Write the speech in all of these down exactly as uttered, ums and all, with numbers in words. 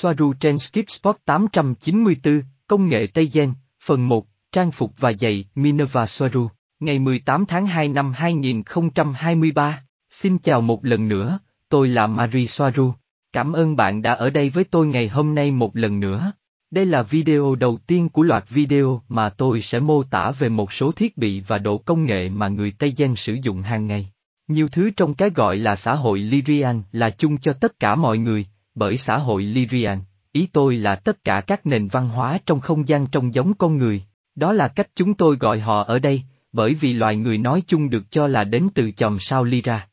Swaruu trên Skip Spot tám trăm chín mươi tư, Công nghệ Taygetean, phần một, Trang phục và giày, Minerva Swaruu, ngày mười tám tháng hai năm hai nghìn không trăm hai mươi ba. Xin chào một lần nữa, tôi là Marie Swaruu. Cảm ơn bạn đã ở đây với tôi ngày hôm nay một lần nữa. Đây là video đầu tiên của loạt video mà tôi sẽ mô tả về một số thiết bị và độ công nghệ mà người Taygetean sử dụng hàng ngày. Nhiều thứ trong cái gọi là xã hội Lyrian là chung cho tất cả mọi người, bởi xã hội Lyrian, ý tôi là tất cả các nền văn hóa trong không gian trông giống con người. Đó là cách chúng tôi gọi họ ở đây, bởi vì loài người nói chung được cho là đến từ chòm sao Lyra.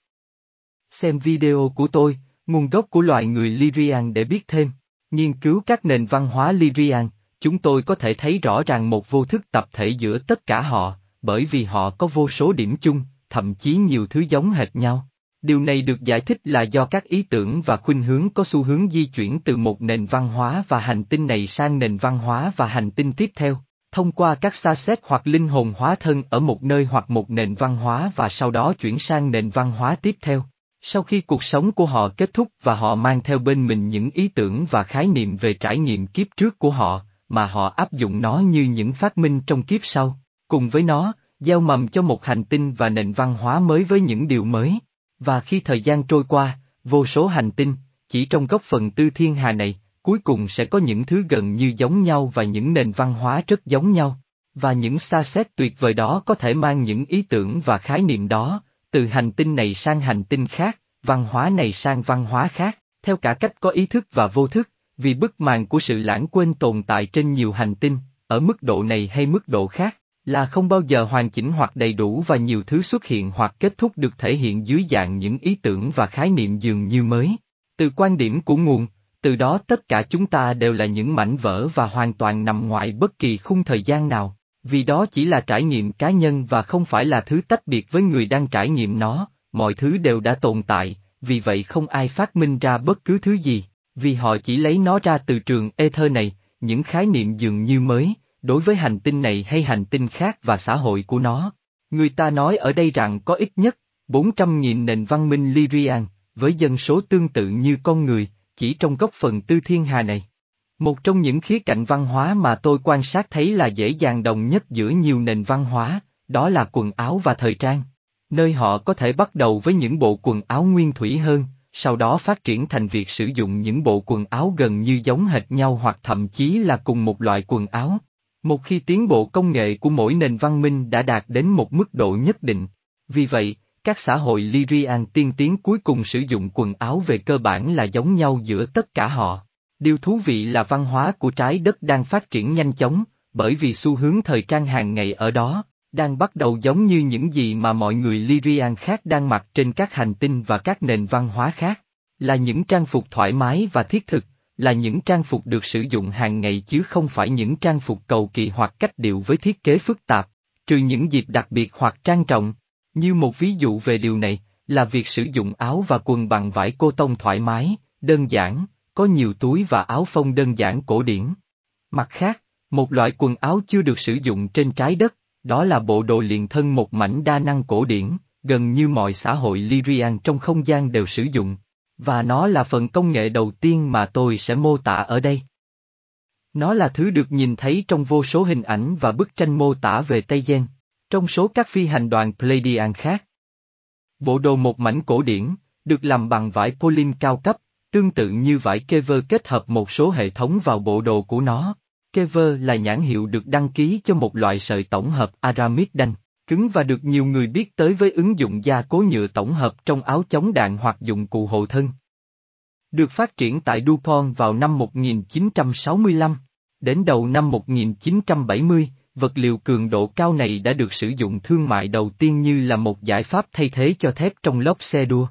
Xem video của tôi, nguồn gốc của loài người Lyrian để biết thêm. Nghiên cứu các nền văn hóa Lyrian, chúng tôi có thể thấy rõ ràng một vô thức tập thể giữa tất cả họ, bởi vì họ có vô số điểm chung, thậm chí nhiều thứ giống hệt nhau. Điều này được giải thích là do các ý tưởng và khuynh hướng có xu hướng di chuyển từ một nền văn hóa và hành tinh này sang nền văn hóa và hành tinh tiếp theo, thông qua các xa xét hoặc linh hồn hóa thân ở một nơi hoặc một nền văn hóa và sau đó chuyển sang nền văn hóa tiếp theo. Sau khi cuộc sống của họ kết thúc và họ mang theo bên mình những ý tưởng và khái niệm về trải nghiệm kiếp trước của họ, mà họ áp dụng nó như những phát minh trong kiếp sau, cùng với nó, gieo mầm cho một hành tinh và nền văn hóa mới với những điều mới. Và khi thời gian trôi qua, vô số hành tinh, chỉ trong góc phần tư thiên hà này, cuối cùng sẽ có những thứ gần như giống nhau và những nền văn hóa rất giống nhau. Và những xa xét tuyệt vời đó có thể mang những ý tưởng và khái niệm đó, từ hành tinh này sang hành tinh khác, văn hóa này sang văn hóa khác, theo cả cách có ý thức và vô thức, vì bức màn của sự lãng quên tồn tại trên nhiều hành tinh, ở mức độ này hay mức độ khác, là không bao giờ hoàn chỉnh hoặc đầy đủ và nhiều thứ xuất hiện hoặc kết thúc được thể hiện dưới dạng những ý tưởng và khái niệm dường như mới. Từ quan điểm của nguồn, từ đó tất cả chúng ta đều là những mảnh vỡ và hoàn toàn nằm ngoài bất kỳ khung thời gian nào. Vì đó chỉ là trải nghiệm cá nhân và không phải là thứ tách biệt với người đang trải nghiệm nó, mọi thứ đều đã tồn tại, vì vậy không ai phát minh ra bất cứ thứ gì, vì họ chỉ lấy nó ra từ trường ether này, những khái niệm dường như mới, đối với hành tinh này hay hành tinh khác và xã hội của nó. Người ta nói ở đây rằng có ít nhất bốn trăm nghìn nền văn minh Lyrian, với dân số tương tự như con người, chỉ trong góc phần tư thiên hà này. Một trong những khía cạnh văn hóa mà tôi quan sát thấy là dễ dàng đồng nhất giữa nhiều nền văn hóa, đó là quần áo và thời trang. Nơi họ có thể bắt đầu với những bộ quần áo nguyên thủy hơn, sau đó phát triển thành việc sử dụng những bộ quần áo gần như giống hệt nhau hoặc thậm chí là cùng một loại quần áo. Một khi tiến bộ công nghệ của mỗi nền văn minh đã đạt đến một mức độ nhất định, vì vậy, các xã hội Lyrian tiên tiến cuối cùng sử dụng quần áo về cơ bản là giống nhau giữa tất cả họ. Điều thú vị là văn hóa của trái đất đang phát triển nhanh chóng, bởi vì xu hướng thời trang hàng ngày ở đó, đang bắt đầu giống như những gì mà mọi người Lyrian khác đang mặc trên các hành tinh và các nền văn hóa khác, là những trang phục thoải mái và thiết thực, là những trang phục được sử dụng hàng ngày chứ không phải những trang phục cầu kỳ hoặc cách điệu với thiết kế phức tạp, trừ những dịp đặc biệt hoặc trang trọng. Như một ví dụ về điều này, là việc sử dụng áo và quần bằng vải cô tông thoải mái, đơn giản, có nhiều túi và áo phông đơn giản cổ điển. Mặt khác, một loại quần áo chưa được sử dụng trên trái đất, đó là bộ đồ liền thân một mảnh đa năng cổ điển, gần như mọi xã hội Lyrian trong không gian đều sử dụng, và nó là phần công nghệ đầu tiên mà tôi sẽ mô tả ở đây. Nó là thứ được nhìn thấy trong vô số hình ảnh và bức tranh mô tả về Taygetean, trong số các phi hành đoàn Pleidian khác. Bộ đồ một mảnh cổ điển, được làm bằng vải polym cao cấp, tương tự như vải Kevlar kết hợp một số hệ thống vào bộ đồ của nó. Kevlar là nhãn hiệu được đăng ký cho một loại sợi tổng hợp Aramid đanh, cứng và được nhiều người biết tới với ứng dụng gia cố nhựa tổng hợp trong áo chống đạn hoặc dụng cụ hộ thân. Được phát triển tại DuPont vào năm một nghìn chín trăm sáu mươi lăm, đến đầu năm một nghìn chín trăm bảy mươi, vật liệu cường độ cao này đã được sử dụng thương mại đầu tiên như là một giải pháp thay thế cho thép trong lốp xe đua.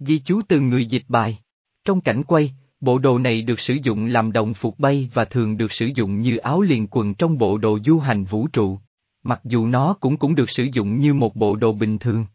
Ghi chú từ người dịch bài. Trong cảnh quay, bộ đồ này được sử dụng làm đồng phục bay và thường được sử dụng như áo liền quần trong bộ đồ du hành vũ trụ, mặc dù nó cũng cũng được sử dụng như một bộ đồ bình thường.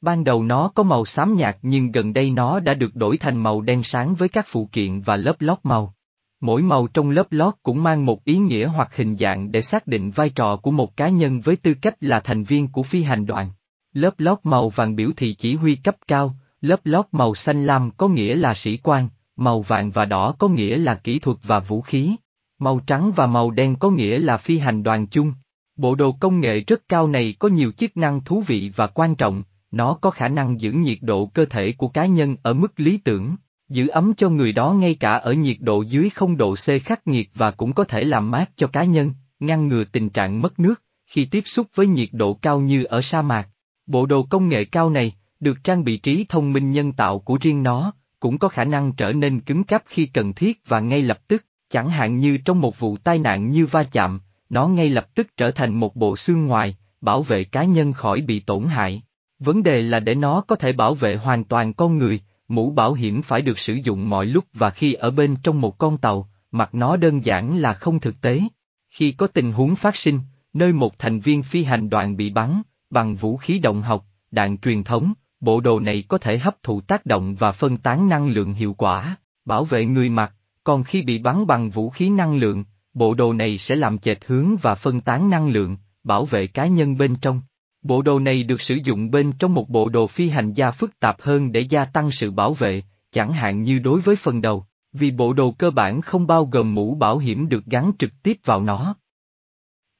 Ban đầu nó có màu xám nhạt nhưng gần đây nó đã được đổi thành màu đen sáng với các phụ kiện và lớp lót màu. Mỗi màu trong lớp lót cũng mang một ý nghĩa hoặc hình dạng để xác định vai trò của một cá nhân với tư cách là thành viên của phi hành đoàn. Lớp lót màu vàng biểu thị chỉ huy cấp cao. Lớp lót màu xanh lam có nghĩa là sĩ quan, Màu vàng và đỏ có nghĩa là kỹ thuật và vũ khí. Màu trắng và màu đen có nghĩa là phi hành đoàn chung. Bộ đồ công nghệ rất cao này có nhiều chức năng thú vị và quan trọng. Nó có khả năng giữ nhiệt độ cơ thể của cá nhân ở mức lý tưởng, giữ ấm cho người đó ngay cả ở nhiệt độ dưới không độ C khắc nghiệt và cũng có thể làm mát cho cá nhân, ngăn ngừa tình trạng mất nước khi tiếp xúc với nhiệt độ cao như ở sa mạc. Bộ đồ công nghệ cao này, được trang bị trí thông minh nhân tạo của riêng nó, cũng có khả năng trở nên cứng cáp khi cần thiết và ngay lập tức, chẳng hạn như trong một vụ tai nạn như va chạm, nó ngay lập tức trở thành một bộ xương ngoài, bảo vệ cá nhân khỏi bị tổn hại. Vấn đề là để nó có thể bảo vệ hoàn toàn con người, mũ bảo hiểm phải được sử dụng mọi lúc và khi ở bên trong một con tàu, mặc nó đơn giản là không thực tế. Khi có tình huống phát sinh, nơi một thành viên phi hành đoàn bị bắn, bằng vũ khí động học, đạn truyền thống, bộ đồ này có thể hấp thụ tác động và phân tán năng lượng hiệu quả, bảo vệ người mặc, còn khi bị bắn bằng vũ khí năng lượng, bộ đồ này sẽ làm chệch hướng và phân tán năng lượng, bảo vệ cá nhân bên trong. Bộ đồ này được sử dụng bên trong một bộ đồ phi hành gia phức tạp hơn để gia tăng sự bảo vệ, chẳng hạn như đối với phần đầu, vì bộ đồ cơ bản không bao gồm mũ bảo hiểm được gắn trực tiếp vào nó.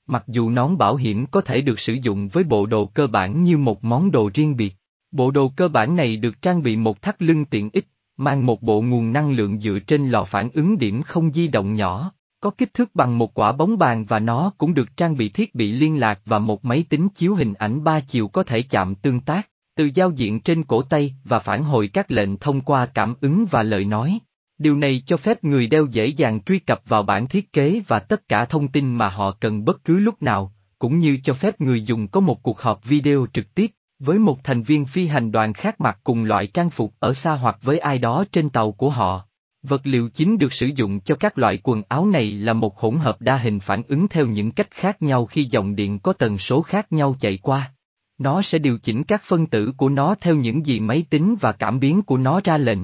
Mặc dù nón bảo hiểm có thể được sử dụng với bộ đồ cơ bản như một món đồ riêng biệt, bộ đồ cơ bản này được trang bị một thắt lưng tiện ích, mang một bộ nguồn năng lượng dựa trên lò phản ứng điểm không di động nhỏ, có kích thước bằng một quả bóng bàn và nó cũng được trang bị thiết bị liên lạc và một máy tính chiếu hình ảnh ba chiều có thể chạm tương tác, từ giao diện trên cổ tay và phản hồi các lệnh thông qua cảm ứng và lời nói. Điều này cho phép người đeo dễ dàng truy cập vào bản thiết kế và tất cả thông tin mà họ cần bất cứ lúc nào, cũng như cho phép người dùng có một cuộc họp video trực tiếp với một thành viên phi hành đoàn khác mặc cùng loại trang phục ở xa hoặc với ai đó trên tàu của họ. Vật liệu chính được sử dụng cho các loại quần áo này là một hỗn hợp đa hình phản ứng theo những cách khác nhau khi dòng điện có tần số khác nhau chạy qua. Nó sẽ điều chỉnh các phân tử của nó theo những gì máy tính và cảm biến của nó ra lệnh.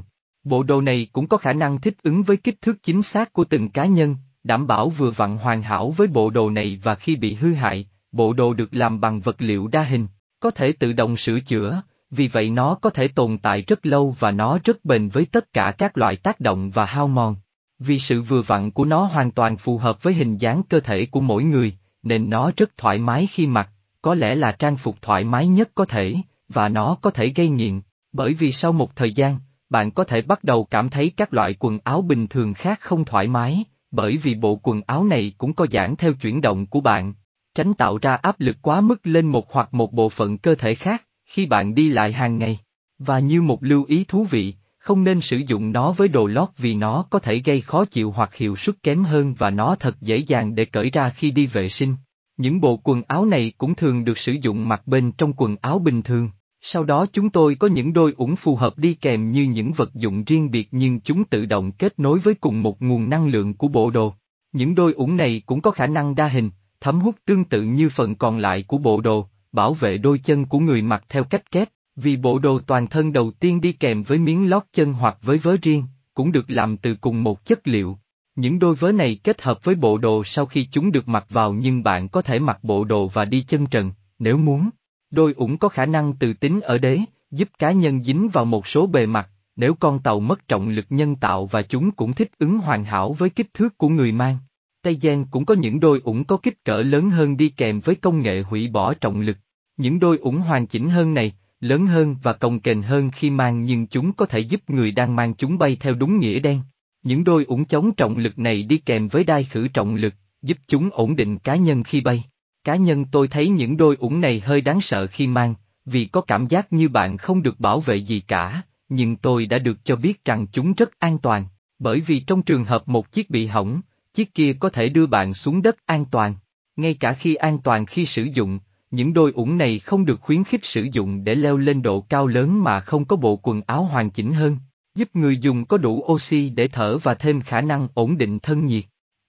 Bộ đồ này cũng có khả năng thích ứng với kích thước chính xác của từng cá nhân, đảm bảo vừa vặn hoàn hảo với bộ đồ này và khi bị hư hại, bộ đồ được làm bằng vật liệu đa hình, có thể tự động sửa chữa, vì vậy nó có thể tồn tại rất lâu và nó rất bền với tất cả các loại tác động và hao mòn. Vì sự vừa vặn của nó hoàn toàn phù hợp với hình dáng cơ thể của mỗi người, nên nó rất thoải mái khi mặc, có lẽ là trang phục thoải mái nhất có thể, và nó có thể gây nghiện, bởi vì sau một thời gian, bạn có thể bắt đầu cảm thấy các loại quần áo bình thường khác không thoải mái, bởi vì bộ quần áo này cũng co giãn theo chuyển động của bạn, tránh tạo ra áp lực quá mức lên một hoặc một bộ phận cơ thể khác khi bạn đi lại hàng ngày. Và như một lưu ý thú vị, không nên sử dụng nó với đồ lót vì nó có thể gây khó chịu hoặc hiệu suất kém hơn và nó thật dễ dàng để cởi ra khi đi vệ sinh. Những bộ quần áo này cũng thường được sử dụng mặc bên trong quần áo bình thường. Sau đó chúng tôi có những đôi ủng phù hợp đi kèm như những vật dụng riêng biệt nhưng chúng tự động kết nối với cùng một nguồn năng lượng của bộ đồ. Những đôi ủng này cũng có khả năng đa hình, thấm hút tương tự như phần còn lại của bộ đồ, bảo vệ đôi chân của người mặc theo cách kép, vì bộ đồ toàn thân đầu tiên đi kèm với miếng lót chân hoặc với vớ riêng, cũng được làm từ cùng một chất liệu. Những đôi vớ này kết hợp với bộ đồ sau khi chúng được mặc vào nhưng bạn có thể mặc bộ đồ và đi chân trần, nếu muốn. Đôi ủng có khả năng tự tính ở đế, giúp cá nhân dính vào một số bề mặt, nếu con tàu mất trọng lực nhân tạo và chúng cũng thích ứng hoàn hảo với kích thước của người mang. Taygetean cũng có những đôi ủng có kích cỡ lớn hơn đi kèm với công nghệ hủy bỏ trọng lực. Những đôi ủng hoàn chỉnh hơn này, lớn hơn và cồng kềnh hơn khi mang nhưng chúng có thể giúp người đang mang chúng bay theo đúng nghĩa đen. Những đôi ủng chống trọng lực này đi kèm với đai khử trọng lực, giúp chúng ổn định cá nhân khi bay. Cá nhân tôi thấy những đôi ủng này hơi đáng sợ khi mang, vì có cảm giác như bạn không được bảo vệ gì cả, nhưng tôi đã được cho biết rằng chúng rất an toàn, bởi vì trong trường hợp một chiếc bị hỏng, chiếc kia có thể đưa bạn xuống đất an toàn. Ngay cả khi an toàn khi sử dụng, những đôi ủng này không được khuyến khích sử dụng để leo lên độ cao lớn mà không có bộ quần áo hoàn chỉnh hơn, giúp người dùng có đủ oxy để thở và thêm khả năng ổn định thân nhiệt.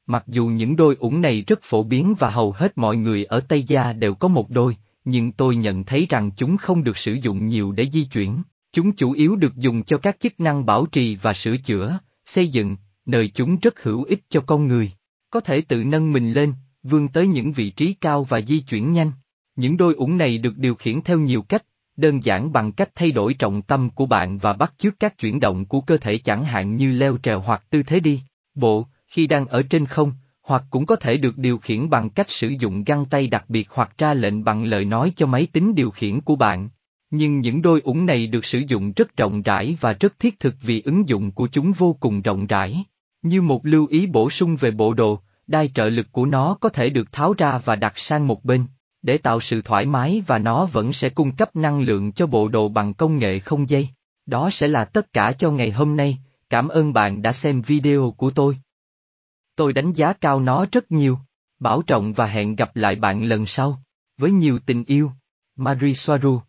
Mặc dù những đôi ủng này rất phổ biến và hầu hết mọi người ở Tây Gia đều có một đôi, nhưng tôi nhận thấy rằng chúng không được sử dụng nhiều để di chuyển. Chúng chủ yếu được dùng cho các chức năng bảo trì và sửa chữa, xây dựng, nơi chúng rất hữu ích cho con người. Có thể tự nâng mình lên, vươn tới những vị trí cao và di chuyển nhanh. Những đôi ủng này được điều khiển theo nhiều cách, đơn giản bằng cách thay đổi trọng tâm của bạn và bắt chước các chuyển động của cơ thể, chẳng hạn như leo trèo hoặc tư thế đi bộ khi đang ở trên không, hoặc cũng có thể được điều khiển bằng cách sử dụng găng tay đặc biệt hoặc ra lệnh bằng lời nói cho máy tính điều khiển của bạn. Nhưng những đôi ủng này được sử dụng rất rộng rãi và rất thiết thực vì ứng dụng của chúng vô cùng rộng rãi. Như một lưu ý bổ sung về bộ đồ, đai trợ lực của nó có thể được tháo ra và đặt sang một bên, để tạo sự thoải mái, và nó vẫn sẽ cung cấp năng lượng cho bộ đồ bằng công nghệ không dây. Đó sẽ là tất cả cho ngày hôm nay, cảm ơn bạn đã xem video của tôi. Tôi đánh giá cao nó rất nhiều. Bảo trọng và hẹn gặp lại bạn lần sau. Với nhiều tình yêu, Minerva Swaruu.